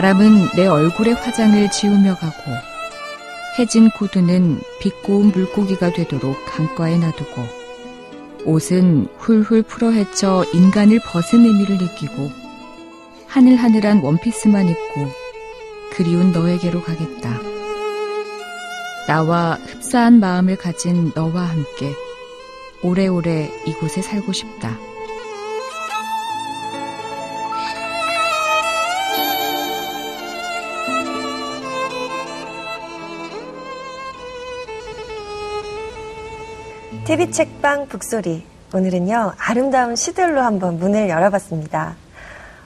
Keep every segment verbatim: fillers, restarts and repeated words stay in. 바람은 내 얼굴에 화장을 지우며 가고 해진 구두는 빛 고운 물고기가 되도록 강가에 놔두고 옷은 훌훌 풀어 헤쳐 인간을 벗은 의미를 느끼고 하늘하늘한 원피스만 입고 그리운 너에게로 가겠다. 나와 흡사한 마음을 가진 너와 함께 오래오래 이곳에 살고 싶다. 티비책방 북소리, 오늘은요 아름다운 시들로 한번 문을 열어봤습니다.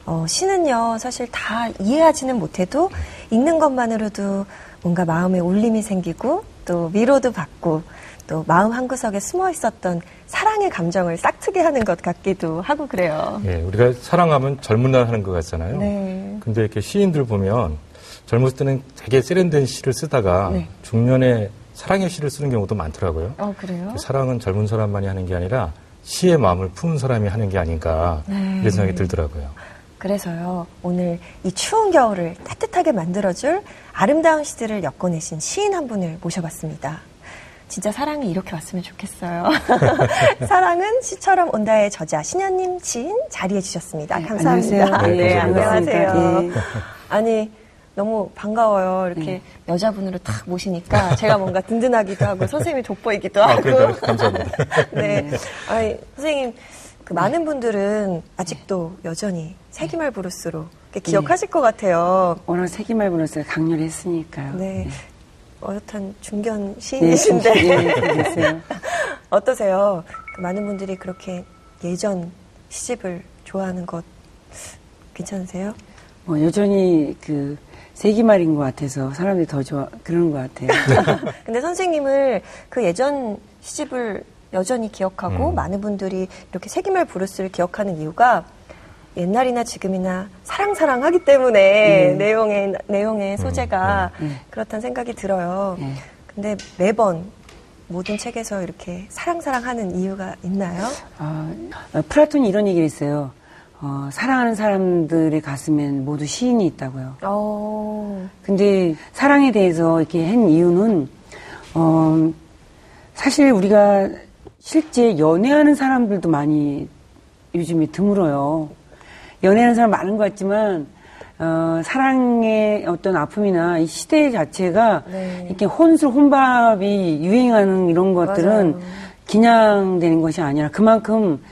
어, 시는요 사실 다 이해하지는 못해도 읽는 것만으로도 뭔가 마음에 울림이 생기고 또 위로도 받고 또 마음 한구석에 숨어 있었던 사랑의 감정을 싹트게 하는 것 같기도 하고 그래요. 예, 우리가 사랑하면 젊은 날 하는 것 같잖아요. 네. 근데 이렇게 시인들 보면 젊었을 때는 되게 세련된 시를 쓰다가 네. 중년에 사랑의 시를 쓰는 경우도 많더라고요. 어, 그래요? 사랑은 젊은 사람만이 하는 게 아니라 시의 마음을 품은 사람이 하는 게 아닌가 네. 이런 생각이 들더라고요. 그래서요 오늘 이 추운 겨울을 따뜻하게 만들어줄 아름다운 시들을 엮어내신 시인 한 분을 모셔봤습니다. 진짜 사랑이 이렇게 왔으면 좋겠어요. 사랑은 시처럼 온다의 저자 신현림 시인 자리해 주셨습니다. 네, 감사합니다. 안녕하세요. 네, 네, 감사합니다. 안녕하세요. 네. 아니 너무 반가워요. 이렇게 네. 여자분으로 탁 모시니까 제가 뭔가 든든하기도 하고 선생님이 돋보이기도 하고. 아, 그래요? 감사합니다. 네. 아니, 선생님, 그 많은 분들은 아직도 여전히 세기말 브루스로 기억하실 네. 것 같아요. 오늘 세기말 브루스를 강렬히 했으니까요. 네. 네. 어엿한 중견 시인이신데. 네, 중견 어떠세요? 그 많은 분들이 그렇게 예전 시집을 좋아하는 것 괜찮으세요? 뭐, 여전히 그, 세기말인 것 같아서 사람들이 더 좋아, 그런 것 같아요. 근데 선생님을 그 예전 시집을 여전히 기억하고 음. 많은 분들이 이렇게 세기말 브루스를 기억하는 이유가 옛날이나 지금이나 사랑사랑 하기 때문에 음. 내용의, 내용의 소재가 음. 음. 그렇다는 생각이 들어요. 음. 근데 매번 모든 책에서 이렇게 사랑사랑 하는 이유가 있나요? 아, 플라톤이 이런 얘기를 했어요. 어, 사랑하는 사람들의 가슴엔 모두 시인이 있다고요. 오. 근데 사랑에 대해서 이렇게 한 이유는, 어, 사실 우리가 실제 연애하는 사람들도 많이 요즘에 드물어요. 연애하는 사람 많은 것 같지만, 어, 사랑의 어떤 아픔이나 이 시대 자체가 네. 이렇게 혼술, 혼밥이 유행하는 이런 것들은 맞아요. 기냥되는 것이 아니라 그만큼,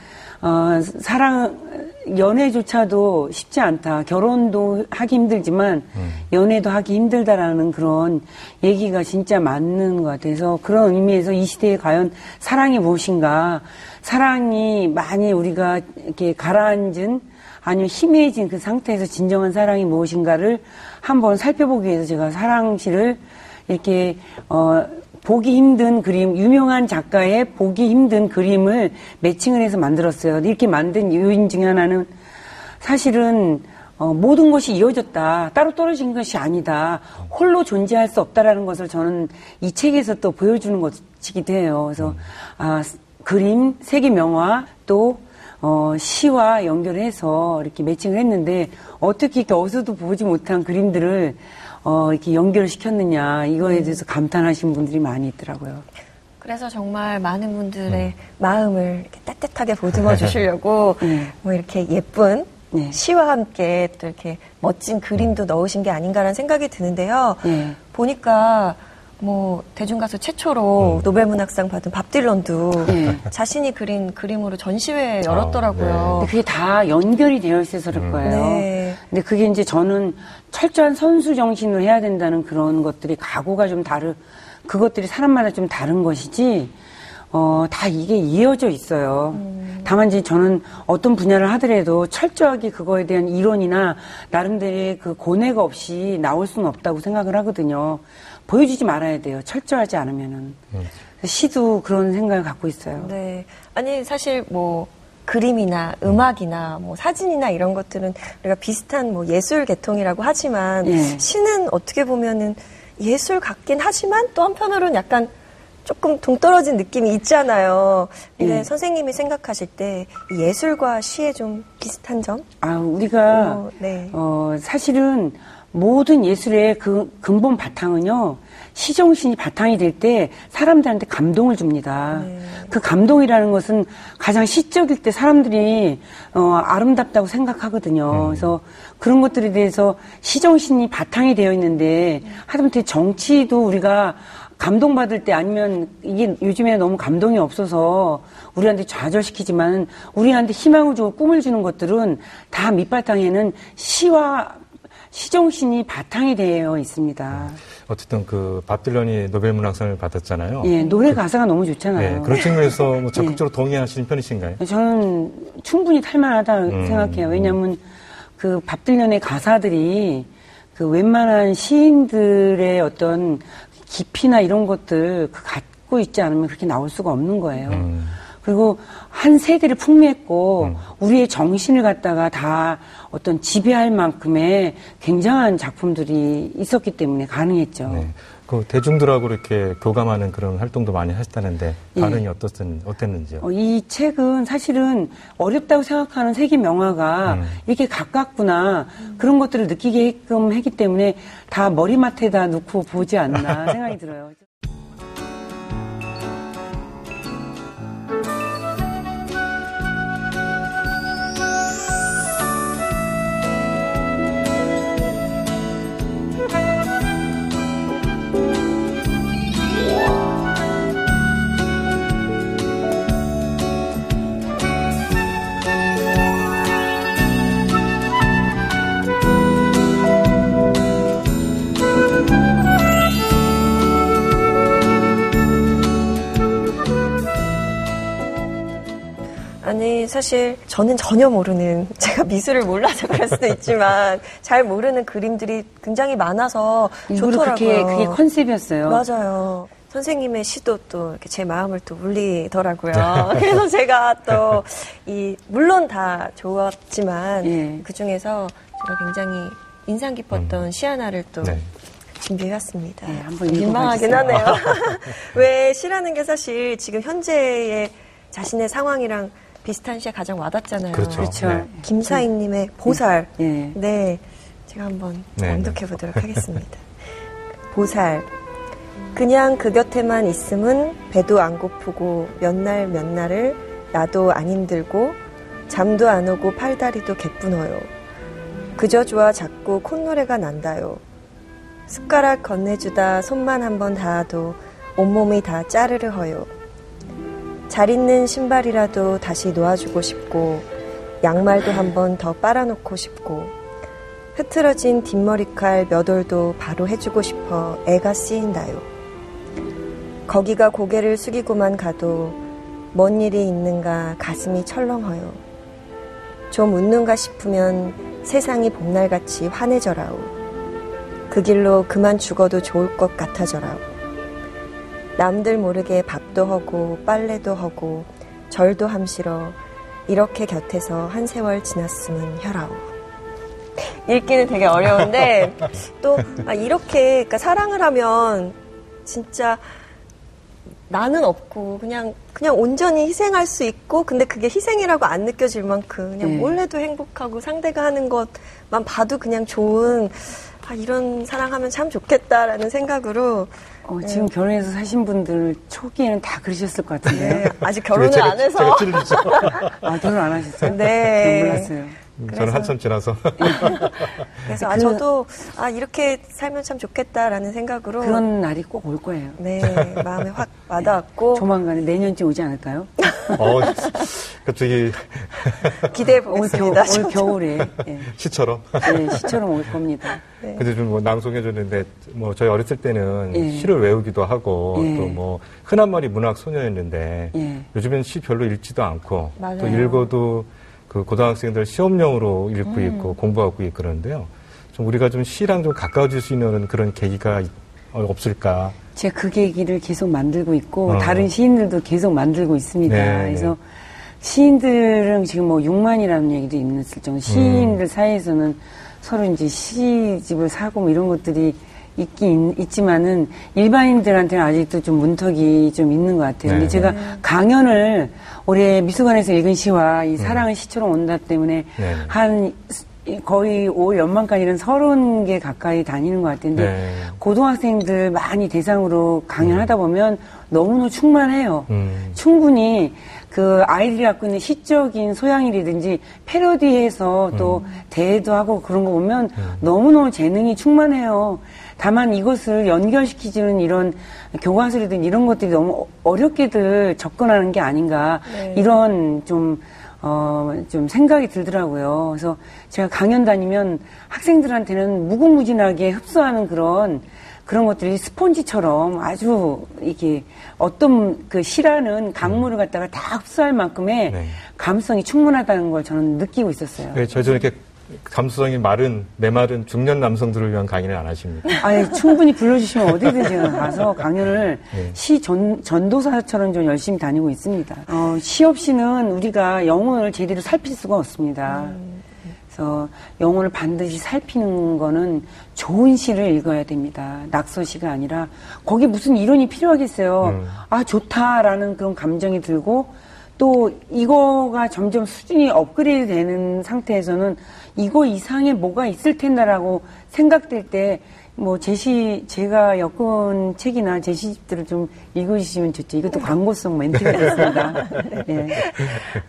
어, 사랑, 연애조차도 쉽지 않다. 결혼도 하기 힘들지만 음. 연애도 하기 힘들다라는 그런 얘기가 진짜 맞는 것 같아서 그런 의미에서 이 시대에 과연 사랑이 무엇인가, 사랑이 많이 우리가 이렇게 가라앉은 아니면 희미해진 그 상태에서 진정한 사랑이 무엇인가를 한번 살펴보기 위해서 제가 사랑시를 이렇게 어 보기 힘든 그림, 유명한 작가의 보기 힘든 그림을 매칭을 해서 만들었어요. 이렇게 만든 요인 중에 하나는 사실은 어, 모든 것이 이어졌다, 따로 떨어진 것이 아니다, 홀로 존재할 수 없다라는 것을 저는 이 책에서 또 보여주는 것이기도 해요. 그래서 아, 그림, 세계 명화, 또 어, 시와 연결해서 이렇게 매칭을 했는데 어떻게 이렇게 어디서도 보지 못한 그림들을 어, 이렇게 연결을 시켰느냐, 이거에 대해서 음. 감탄하신 분들이 많이 있더라고요. 그래서 정말 많은 분들의 음. 마음을 이렇게 따뜻하게 보듬어 주시려고, 음. 뭐 이렇게 예쁜 네. 시와 함께 또 이렇게 멋진 그림도 넣으신 게 아닌가라는 생각이 드는데요. 네. 보니까 뭐, 대중가수 최초로 음. 노벨문학상 받은 밥 딜런도 네. 자신이 그린 그림으로 전시회 열었더라고요. 아, 네. 근데 그게 다 연결이 되어 있어서 그럴 거예요. 음. 네. 근데 그게 이제 저는 철저한 선수 정신으로 해야 된다는 그런 것들이 각오가 좀 다른, 그것들이 사람마다 좀 다른 것이지, 어, 다 이게 이어져 있어요. 음. 다만 이제 저는 어떤 분야를 하더라도 철저하게 그거에 대한 이론이나 나름대로의 그 고뇌가 없이 나올 수는 없다고 생각을 하거든요. 보여주지 말아야 돼요. 철저하지 않으면은. 음. 시도 그런 생각을 갖고 있어요. 네. 아니, 사실 뭐, 그림이나 음악이나 뭐 사진이나 이런 것들은 우리가 비슷한 뭐 예술 계통이라고 하지만, 예. 시는 어떻게 보면은 예술 같긴 하지만 또 한편으로는 약간 조금 동떨어진 느낌이 있잖아요. 근데 예. 선생님이 생각하실 때 예술과 시에 좀 비슷한 점? 아, 우리가, 어, 네. 어, 사실은 모든 예술의 그 근본 바탕은요, 시정신이 바탕이 될 때 사람들한테 감동을 줍니다. 네. 그 감동이라는 것은 가장 시적일 때 사람들이 어, 아름답다고 생각하거든요. 음. 그래서 그런 것들에 대해서 시정신이 바탕이 되어 있는데, 하다못해 정치도 우리가 감동받을 때, 아니면 이게 요즘에 너무 감동이 없어서 우리한테 좌절시키지만, 우리한테 희망을 주고 꿈을 주는 것들은 다 밑바탕에는 시와 시정신이 바탕이 되어 있습니다. 어쨌든 그 밥 딜런이 노벨문학상을 받았잖아요. 예, 노래 가사가 그, 너무 좋잖아요. 예, 그런 측면에서 뭐 적극적으로 예. 동의하시는 편이신가요? 저는 충분히 탈만하다 음, 생각해요. 왜냐하면 음. 그 밥 딜런의 가사들이 그 웬만한 시인들의 어떤 깊이나 이런 것들 그 갖고 있지 않으면 그렇게 나올 수가 없는 거예요. 음. 그리고 한 세대를 풍미했고 음. 우리의 정신을 갖다가 다 어떤 지배할 만큼의 굉장한 작품들이 있었기 때문에 가능했죠. 네. 그 대중들하고 이렇게 교감하는 그런 활동도 많이 하셨다는데 반응이 예. 어떻든, 어땠는지요? 어, 이 책은 사실은 어렵다고 생각하는 세계 명화가 음. 이렇게 가깝구나, 음. 그런 것들을 느끼게끔 했기 때문에 다 머리맡에다 놓고 보지 않나 생각이 들어요. 아니, 사실 저는 전혀 모르는, 제가 미술을 몰라서 그럴 수도 있지만 잘 모르는 그림들이 굉장히 많아서 좋더라고요. 그게, 그게 컨셉이었어요. 맞아요. 선생님의 시도 또 이렇게 제 마음을 또 울리더라고요. 그래서 제가 또 이 물론 다 좋았지만 예. 그 중에서 제가 굉장히 인상 깊었던 음. 시 하나를 또 네. 준비해왔습니다. 네, 한번 민망하긴 하네요. 왜 시라는 게 사실 지금 현재의 자신의 상황이랑 비슷한 시에 가장 와닿잖아요. 그렇죠. 그렇죠. 네. 김사인님의 보살. 네. 네. 제가 한번 네. 언독해 보도록 하겠습니다. 보살. 그냥 그 곁에만 있음은 배도 안 고프고 몇 날 몇 날을 나도 안 힘들고 잠도 안 오고 팔다리도 개뿐어요. 그저 좋아 자꾸 콧노래가 난다요. 숟가락 건네주다 손만 한번 닿아도 온몸이 다 짜르르 허요. 잘 있는 신발이라도 다시 놓아주고 싶고 양말도 한 번 더 빨아놓고 싶고 흐트러진 뒷머리칼 몇 올도 바로 해주고 싶어 애가 쓰인다요. 거기가 고개를 숙이고만 가도 뭔 일이 있는가 가슴이 철렁허요. 좀 웃는가 싶으면 세상이 봄날같이 환해져라오. 그 길로 그만 죽어도 좋을 것 같아져라오. 남들 모르게 밥도 하고 빨래도 하고 절도 함시러 이렇게 곁에서 한 세월 지났으면 혈아오. 읽기는 되게 어려운데 또 아, 이렇게 그러니까 사랑을 하면 진짜 나는 없고 그냥 그냥 온전히 희생할 수 있고, 근데 그게 희생이라고 안 느껴질 만큼 그냥 뭘 해도 행복하고 상대가 하는 것만 봐도 그냥 좋은, 아, 이런 사랑하면 참 좋겠다라는 생각으로. 어, 지금 음. 결혼해서 사신 분들 초기에는 다 그러셨을 것 같은데. 네, 아직 결혼을 제가, 안 해서. 제가, 제가 아, 결혼 안 하셨어요? 네. 몰랐어요. 그래서, 저는 한참 지나서. 그래서 아, 저도 아, 이렇게 살면 참 좋겠다라는 생각으로. 그런 날이 꼭 올 거예요. 네, 마음에 확 와닿았고. 조만간에 내년쯤 오지 않을까요? 어, 갑자기. 기대해 보겠습니다. 올, 올 겨울에. 네. 시처럼? 네, 시처럼 올 겁니다. 네. 근데 좀 뭐 낭송해 줬는데, 뭐 저희 어렸을 때는 예. 시를 외우기도 하고, 예. 또 뭐 흔한 말이 문학 소녀였는데, 예. 요즘엔 시 별로 읽지도 않고, 맞아요. 또 읽어도 그 고등학생들 시험용으로 읽고 음. 있고 공부하고 있고 그런데요. 좀 우리가 좀 시랑 좀 가까워질 수 있는 그런 계기가 없을까? 제가 그 계기를 계속 만들고 있고 어. 다른 시인들도 계속 만들고 있습니다. 네. 그래서 시인들은 지금 뭐 육만이라는 얘기도 있을 정도, 시인들 음. 사이에서는 서로 이제 시집을 사고 뭐 이런 것들이 있긴 있지만은 일반인들한테는 아직도 좀 문턱이 좀 있는 것 같아요. 네. 근데 제가 강연을 올해 미술관에서 읽은 시와 이 사랑은 음. 시처럼 온다 때문에 네. 한 거의 올 연말까지는 서른 개 가까이 다니는 것 같은데 네. 고등학생들 많이 대상으로 강연하다 보면 너무나 충만해요. 음. 충분히 그 아이들이 갖고 있는 시적인 소양이라든지 패러디해서 또 음. 대회도 하고 그런 거 보면 음. 너무너무 재능이 충만해요. 다만 이것을 연결시키지는 이런 교과서라든지 이런 것들이 너무 어렵게들 접근하는 게 아닌가 네. 이런 좀 어, 좀 생각이 들더라고요. 그래서 제가 강연 다니면 학생들한테는 무궁무진하게 흡수하는 그런, 그런 것들이 스폰지처럼 아주 이렇게 어떤 그 시라는 강물을 갖다가 다 흡수할 만큼의 네. 감수성이 충분하다는 걸 저는 느끼고 있었어요. 네, 저희도 이렇게 감수성이 마른, 메마른 중년 남성들을 위한 강연을 안 하십니다. 아니, 충분히 불러주시면 어디든 제가 가서 강연을 네. 시 전, 전도사처럼 좀 열심히 다니고 있습니다. 어, 시 없이는 우리가 영혼을 제대로 살필 수가 없습니다. 음. 그래서 영혼을 반드시 살피는 거는 좋은 시를 읽어야 됩니다. 낙서시가 아니라 거기 무슨 이론이 필요하겠어요. 음. 아, 좋다라는 그런 감정이 들고 또 이거가 점점 수준이 업그레이드 되는 상태에서는 이거 이상의 뭐가 있을 텐다라고 생각될 때 뭐 제시 제가 엮은 책이나 제 시집들을 좀 읽어주시면 좋죠. 이것도 광고성 멘트가 있습니다. 네.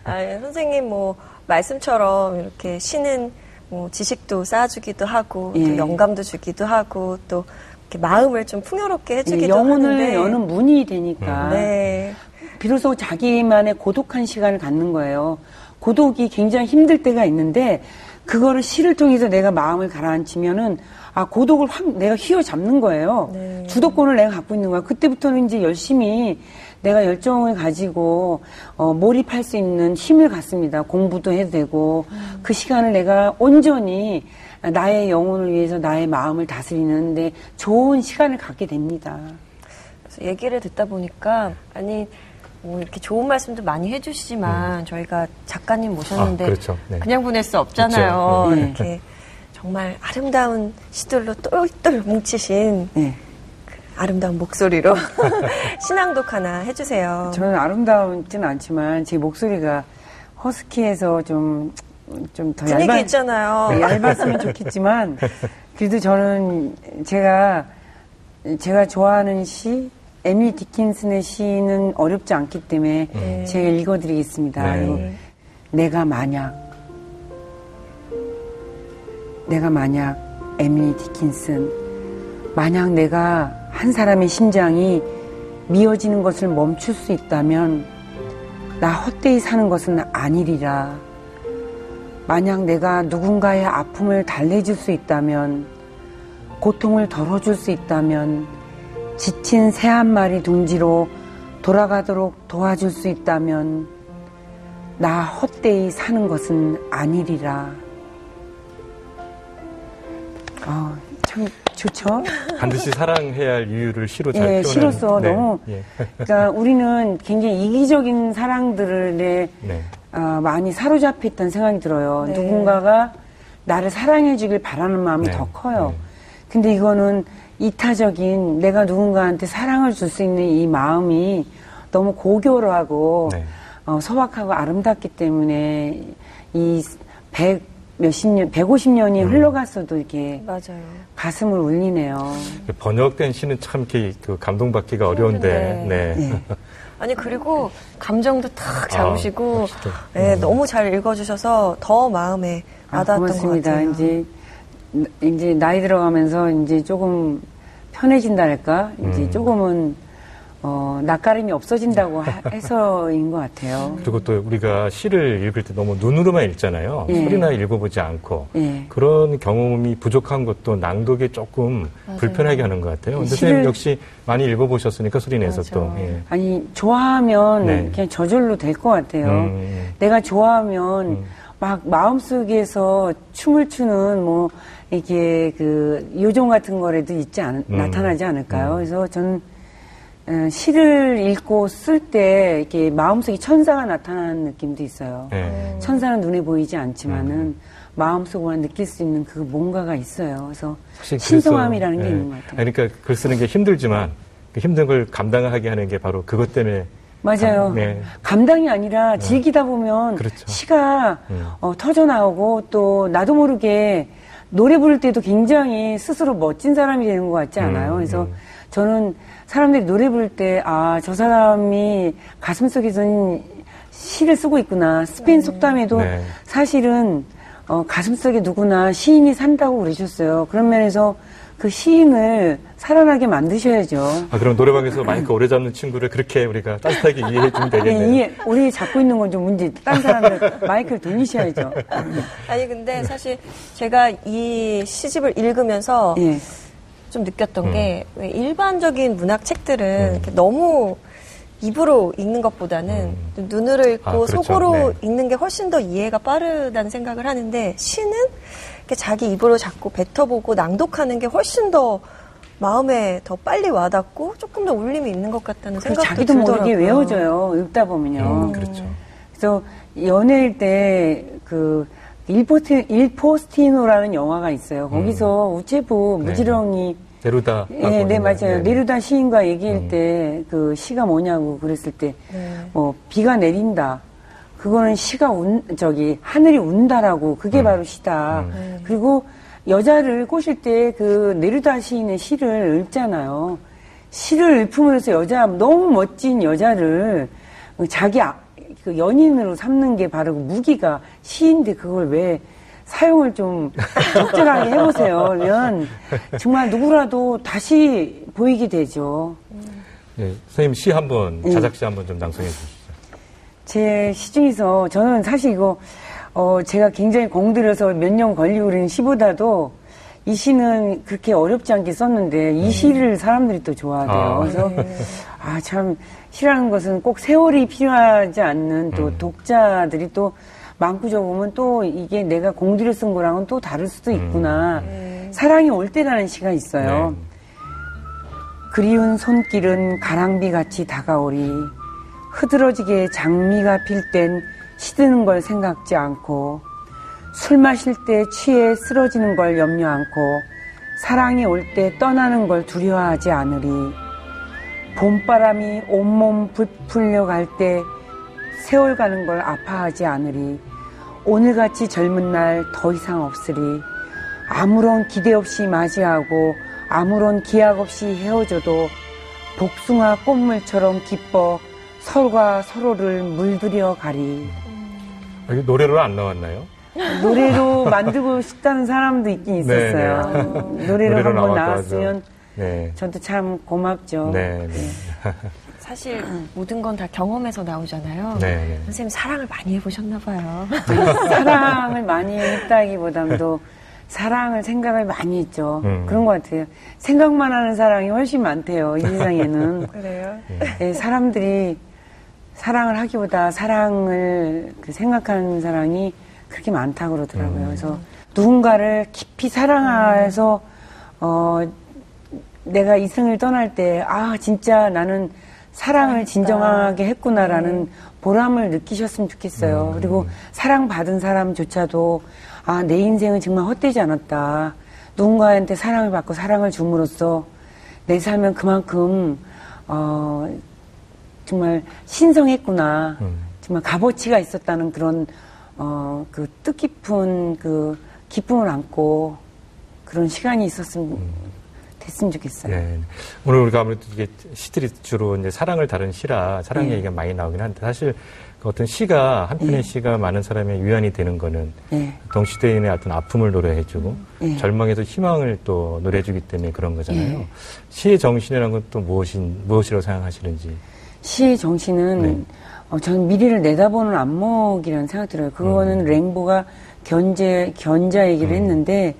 아, 선생님 뭐 말씀처럼 이렇게 시는 뭐 지식도 쌓아주기도 하고 예. 또 영감도 주기도 하고 또 이렇게 마음을 좀 풍요롭게 해주기도 예, 영혼을 하는데 영혼을 여는 문이 되니까. 음. 네. 비로소 자기만의 고독한 시간을 갖는 거예요. 고독이 굉장히 힘들 때가 있는데 그거를 시를 통해서 내가 마음을 가라앉히면은 아 고독을 확 내가 휘어잡는 거예요. 네. 주도권을 내가 갖고 있는 거야. 그때부터는 이제 열심히 내가 열정을 가지고 어, 몰입할 수 있는 힘을 갖습니다. 공부도 해도 되고 음. 그 시간을 내가 온전히 나의 영혼을 위해서 나의 마음을 다스리는 데 좋은 시간을 갖게 됩니다. 그래서 얘기를 듣다 보니까 아니 뭐 이렇게 좋은 말씀도 많이 해주시지만 음. 저희가 작가님 모셨는데 아, 그렇죠. 네. 그냥 보낼 수 없잖아요. 그렇죠. 네. 이렇게 정말 아름다운 시들로 똘똘 뭉치신 네. 그 아름다운 목소리로 신앙독 하나 해주세요. 저는 아름다운지는 않지만 제 목소리가 허스키해서 좀 좀 더 분위기 얇아, 있잖아요. 네, 얇았으면 좋겠지만 그래도 저는 제가 제가 좋아하는 시 에밀리 디킨슨의 시는 어렵지 않기 때문에 네. 제가 읽어드리겠습니다. 네. 내가 만약 내가 만약 에밀리 디킨슨 만약 내가 한 사람의 심장이 미어지는 것을 멈출 수 있다면 나 헛되이 사는 것은 아니리라. 만약 내가 누군가의 아픔을 달래줄 수 있다면 고통을 덜어줄 수 있다면 지친 새 한 마리 둥지로 돌아가도록 도와줄 수 있다면 나 헛되이 사는 것은 아니리라. 아, 참 좋죠. 반드시 사랑해야 할 이유를 시로 잘 표현하는. 예, 시로서 네. 너무. 예. 그러니까 우리는 굉장히 이기적인 사랑들에 네. 어, 많이 사로잡혀 있다는 생각이 들어요. 네. 누군가가 나를 사랑해주길 바라는 마음이 네. 더 커요. 네. 근데 이거는 이타적인 내가 누군가한테 사랑을 줄 수 있는 이 마음이 너무 고교로하고 네. 어, 소박하고 아름답기 때문에 이 백 몇십 년, 백오십 년이 음. 흘러갔어도 이렇게 맞아요. 가슴을 울리네요. 번역된 시는 참 이렇게 그 감동받기가 어려운데. 네. 네. 아니 그리고 감정도 탁 잡으시고 아, 네, 음. 너무 잘 읽어주셔서 더 마음에 와닿았던 아, 것 같아요. 이제 이제 나이 들어가면서 이제 조금 편해진다랄까? 이제 음. 조금은, 어, 낯가림이 없어진다고 하, 해서인 것 같아요. 그리고 또 우리가 시를 읽을 때 너무 눈으로만 읽잖아요. 예. 소리나 읽어보지 않고. 예. 그런 경험이 부족한 것도 낭독에 조금 맞아요. 불편하게 하는 것 같아요. 근데 시를... 선생님 역시 많이 읽어보셨으니까 소리 내서 맞아. 또. 예. 아니, 좋아하면 네. 그냥 저절로 될 것 같아요. 음. 내가 좋아하면 음. 막 마음속에서 춤을 추는 뭐, 이게 그 요정 같은 거라도 있지 않, 음. 나타나지 않을까요? 음. 그래서 전 시를 읽고 쓸 때 이렇게 마음속에 천사가 나타나는 느낌도 있어요. 네. 천사는 눈에 보이지 않지만은 음. 마음속으로 느낄 수 있는 그 뭔가가 있어요. 그래서 신성함이라는 게 네. 있는 것 같아요. 그러니까 글 쓰는 게 힘들지만 그 힘든 걸 감당하게 하는 게 바로 그것 때문에 맞아요. 아, 네. 감당이 아니라 즐기다 보면 그렇죠. 시가 음. 어, 터져나오고 또 나도 모르게 노래 부를 때도 굉장히 스스로 멋진 사람이 되는 것 같지 않아요? 음, 그래서 음. 저는 사람들이 노래 부를 때 아, 저 사람이 가슴 속에서는 시를 쓰고 있구나. 스페인 속담에도 네. 사실은 어, 가슴 속에 누구나 시인이 산다고 그러셨어요. 그런 면에서 그 시인을 살아나게 만드셔야죠. 아, 그럼 노래방에서 마이크 오래 잡는 친구를 그렇게 우리가 따뜻하게 이해해 주면 되겠네요. 네, 이해, 우리 잡고 있는 건 좀 문제, 딴 사람들 마이크를 돌리셔야죠. 아니, 근데 사실 제가 이 시집을 읽으면서 예. 좀 느꼈던 음. 게 왜 일반적인 문학 책들은 음. 이렇게 너무 입으로 읽는 것보다는 음. 눈으로 읽고 아, 그렇죠. 속으로 네. 읽는 게 훨씬 더 이해가 빠르다는 생각을 하는데 시는 이렇게 자기 입으로 자꾸 뱉어보고 낭독하는 게 훨씬 더 마음에 더 빨리 와닿고 조금 더 울림이 있는 것 같다는 생각도 자기도 들더라고요. 모르게 외워져요. 읽다 보면요. 음, 그렇죠. 그래서 연애일 때 그 일포스티, 일포스티노라는 영화가 있어요. 거기서 음. 우체부 무지렁이 네. 네루다. 네, 네, 맞아요. 네네. 네루다 시인과 얘기할 음. 때, 그, 시가 뭐냐고 그랬을 때, 네. 뭐, 비가 내린다. 그거는 시가 운, 저기, 하늘이 운다라고, 그게 음. 바로 시다. 음. 그리고 여자를 꼬실 때 그 네루다 시인의 시를 읊잖아요. 시를 읊음으로 해서 여자, 너무 멋진 여자를 자기 그 연인으로 삼는 게 바로 그 무기가 시인데 그걸 왜 사용을 좀 적절하게 해보세요. 그러면 정말 누구라도 다시 보이게 되죠. 네, 선생님 시 한번 자작시 한번 좀 낭송해 주시죠. 제 시 중에서 저는 사실 이거 어, 제가 굉장히 공들여서 몇 년 걸리고 그런 시보다도 이 시는 그렇게 어렵지 않게 썼는데 이 시를 사람들이 또 좋아하대요. 아. 그래서 아, 참 시라는 것은 꼭 세월이 필요하지 않는 또 음. 독자들이 또 많고 적으면 또 이게 내가 공들여 쓴 거랑은 또 다를 수도 있구나. 음. 사랑이 올 때라는 시가 있어요. 네. 그리운 손길은 가랑비같이 다가오리. 흐드러지게 장미가 필 땐 시드는 걸 생각지 않고 술 마실 때 취해 쓰러지는 걸 염려 않고 사랑이 올 때 떠나는 걸 두려워하지 않으리. 봄바람이 온몸 부풀려 갈 때 세월 가는 걸 아파하지 않으리. 오늘같이 젊은 날 더 이상 없으리. 아무런 기대 없이 맞이하고 아무런 기약 없이 헤어져도 복숭아 꽃물처럼 기뻐 서로가 서로를 물들여 가리. 이게 노래로 안 나왔나요? 노래로 만들고 싶다는 사람도 있긴 있었어요. 네, 네. 노래로, 노래로 한번 나왔으면 네. 저도 참 고맙죠. 네, 네. 사실 모든 건 다 경험에서 나오잖아요. 네, 네. 선생님 사랑을 많이 해보셨나 봐요. 사랑을 많이 했다기보다도 사랑을 생각을 많이 했죠. 음. 그런 것 같아요. 생각만 하는 사랑이 훨씬 많대요. 이 세상에는. 그래요? 네, 사람들이 사랑을 하기보다 사랑을 그 생각하는 사랑이 그렇게 많다고 그러더라고요. 음. 그래서 누군가를 깊이 사랑해서 음. 어, 내가 이 생을 떠날 때 아 진짜 나는 사랑을 맞다. 진정하게 했구나라는 음. 보람을 느끼셨으면 좋겠어요. 음. 그리고 사랑받은 사람조차도 아, 내 인생은 정말 헛되지 않았다. 누군가한테 사랑을 받고 사랑을 줌으로써 내 삶은 그만큼 어, 정말 신성했구나. 음. 정말 값어치가 있었다는 그런 어, 그 뜻깊은 그 기쁨을 안고 그런 시간이 있었으면 음. 됐으면 좋겠어요. 네. 오늘 우리가 아무래도 이게 시들이 주로 이제 사랑을 다룬 시라 사랑 네. 얘기가 많이 나오긴 한데 사실 그 어떤 시가 한 편의 네. 시가 많은 사람의 위안이 되는 거는 네. 동시대인의 어떤 아픔을 노래해주고 네. 절망에서 희망을 또 노래해주기 때문에 그런 거잖아요. 네. 시의 정신이라는 건 또 무엇인 무엇이라고 생각하시는지. 시의 정신은 네. 어, 저는 미래를 내다보는 안목이라는 생각 들어요. 그거는 음. 랭보가 견제 견자 얘기를 음. 했는데.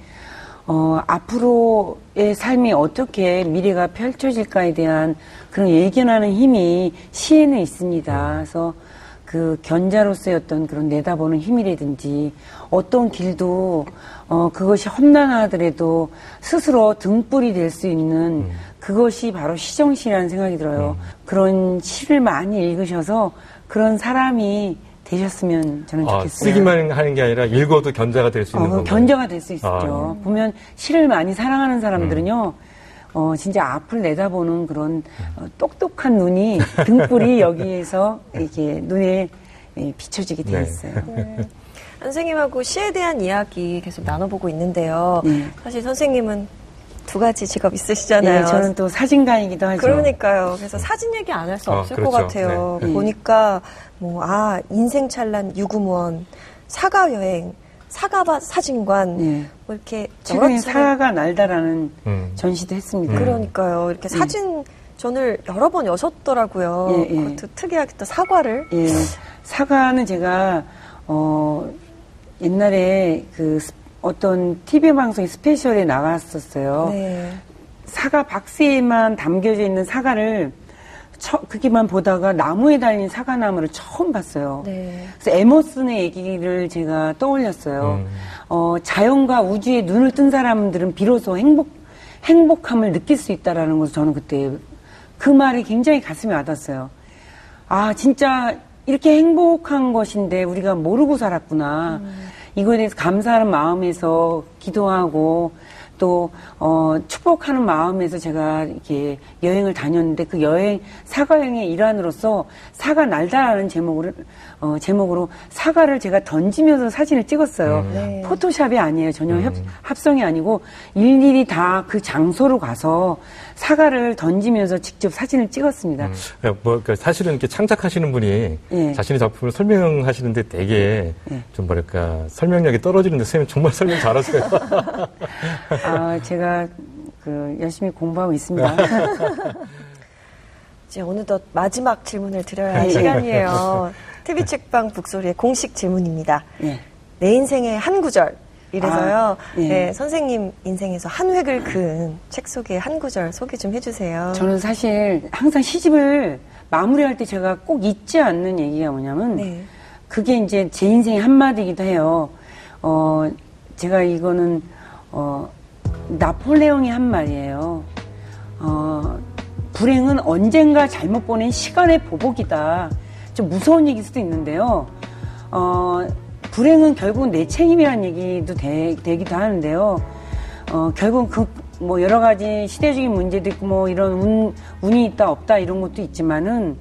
어, 앞으로의 삶이 어떻게 미래가 펼쳐질까에 대한 그런 예견하는 힘이 시에는 있습니다. 그래서 그 견자로서의 어떤 그런 내다보는 힘이라든지 어떤 길도 어, 그것이 험난하더라도 스스로 등불이 될 수 있는 그것이 바로 시정시라는 생각이 들어요. 그런 시를 많이 읽으셔서 그런 사람이 되셨으면 저는 좋겠어요. 아, 쓰기만 하는 게 아니라 읽어도 견자가 될 수 있는 어, 건가요? 견자가 될 수 있죠. 아, 음. 보면 시를 많이 사랑하는 사람들은요. 음. 어, 진짜 앞을 내다보는 그런 어, 똑똑한 눈이, 등불이 여기에서 이렇게 눈에 비춰지게 되어 있어요. 네. 음, 선생님하고 시에 대한 이야기 계속 나눠보고 있는데요. 네. 사실 선생님은 두 가지 직업 있으시잖아요. 네, 저는 또 사진가이기도 하죠. 그러니까요. 그래서 사진 얘기 안 할 수 어, 없을 그렇죠. 것 같아요. 네. 보니까 뭐, 아, 인생찬란 유금원, 사가여행, 사가밭 사진관, 네. 뭐 이렇게 최근에 사가 날다라는 음. 전시도 했습니다. 음. 그러니까요. 이렇게 네. 사진 전을 여러 번 여셨더라고요. 예, 예. 그것도 특이하게 또 사과를. 예. 사과는 제가 어, 옛날에 그 어떤 티비 방송의 스페셜에 나왔었어요. 네. 사과 박스에만 담겨져 있는 사과를 처, 그기만 보다가 나무에 달린 사과나무를 처음 봤어요. 네. 그래서 에머슨의 얘기를 제가 떠올렸어요. 음. 어, 자연과 우주에 눈을 뜬 사람들은 비로소 행복, 행복함을 느낄 수 있다라는 것을 저는 그때 그 말이 굉장히 가슴에 와닿았어요. 아, 진짜 이렇게 행복한 것인데 우리가 모르고 살았구나. 음. 이거에 대해서 감사하는 마음에서 기도하고 또 어, 축복하는 마음에서 제가 이렇게 여행을 다녔는데 그 여행 사과여행의 일환으로서 사과 날다라는 제목으로 어, 제목으로 사과를 제가 던지면서 사진을 찍었어요. 음. 네. 포토샵이 아니에요. 전혀 음. 합성이 아니고 일일이 다 그 장소로 가서 사과를 던지면서 직접 사진을 찍었습니다. 음. 뭐 그러니까 사실은 이렇게 창작하시는 분이 네. 자신의 작품을 설명하시는데 되게 네. 좀 뭐랄까 설명력이 떨어지는데 선생님 정말 설명 잘하세요. 아, 제가 그 열심히 공부하고 있습니다. 이제 어느덧 마지막 질문을 드려야 할 시간이에요. 티비책방 북소리의 공식 질문입니다. 네. 내 인생의 한 구절 이래서요. 아, 네. 네, 선생님 인생에서 한 획을 그은 책 소개 한 구절 소개 좀 해주세요. 저는 사실 항상 시집을 마무리할 때 제가 꼭 잊지 않는 얘기가 뭐냐면 네. 그게 이제 제 인생의 한마디이기도 해요. 어, 제가 이거는 어, 나폴레옹이 한 말이에요. 어, 불행은 언젠가 잘못 보낸 시간의 보복이다. 좀 무서운 얘기일 수도 있는데요. 어, 불행은 결국 내 책임이라는 얘기도 되, 되기도 하는데요. 어, 결국 그, 뭐, 여러 가지 시대적인 문제도 있고, 뭐, 이런 운, 운이 있다, 없다, 이런 것도 있지만은,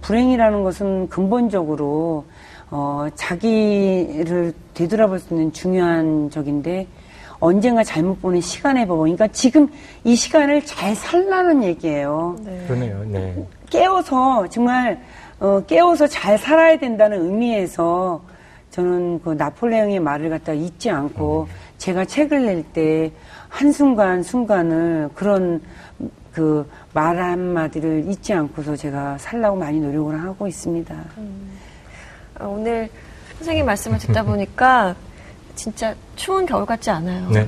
불행이라는 것은 근본적으로, 어, 자기를 되돌아볼 수 있는 중요한 적인데, 언젠가 잘못 보는 시간의 법원. 그러니까 지금 이 시간을 잘 살라는 얘기예요. 네. 그러네요. 네. 깨워서 정말 어, 깨워서 잘 살아야 된다는 의미에서 저는 그 나폴레옹의 말을 갖다 잊지 않고 네. 제가 책을 낼 때 한순간 순간을 그런 그 말 한마디를 잊지 않고서 제가 살라고 많이 노력을 하고 있습니다. 음. 아, 오늘 선생님 말씀을 듣다 보니까 진짜 추운 겨울 같지 않아요. 네.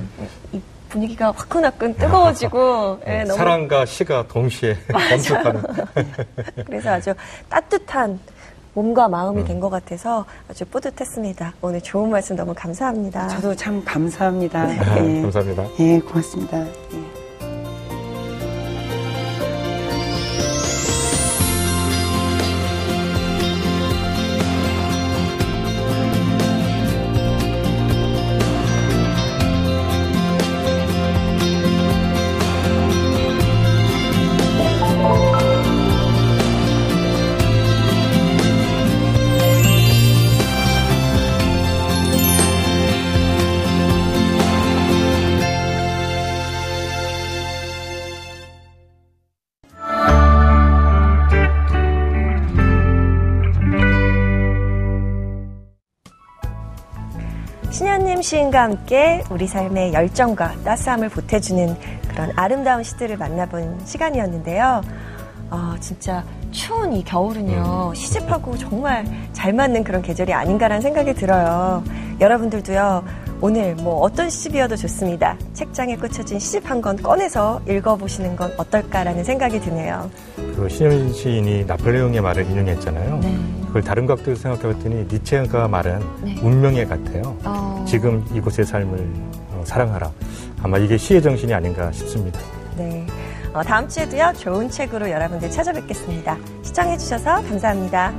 이 분위기가 화끈화끈 뜨거워지고 네, 너무... 사랑과 시가 동시에 검색하는 그래서 아주 따뜻한 몸과 마음이 음. 된 것 같아서 아주 뿌듯했습니다. 오늘 좋은 말씀 너무 감사합니다. 저도 참 감사합니다. 네. 네. 예. 감사합니다. 예, 고맙습니다. 예. 신현림 시인과 함께 우리 삶의 열정과 따스함을 보태주는 그런 아름다운 시들을 만나본 시간이었는데요. 어, 진짜 추운 이 겨울은요. 시집하고 정말 잘 맞는 그런 계절이 아닌가라는 생각이 들어요. 여러분들도요. 오늘 뭐 어떤 시집이어도 좋습니다. 책장에 꽂혀진 시집 한 권 꺼내서 읽어보시는 건 어떨까라는 생각이 드네요. 그 신현림 시인이 나폴레옹의 말을 인용했잖아요. 네. 그걸 다른 각도에서 생각해봤더니 니체가 말한 네. 운명에 같아요. 어... 지금 이곳의 삶을 어, 사랑하라. 아마 이게 시의 정신이 아닌가 싶습니다. 네, 어, 다음 주에도요 좋은 책으로 여러분들 찾아뵙겠습니다. 시청해주셔서 감사합니다.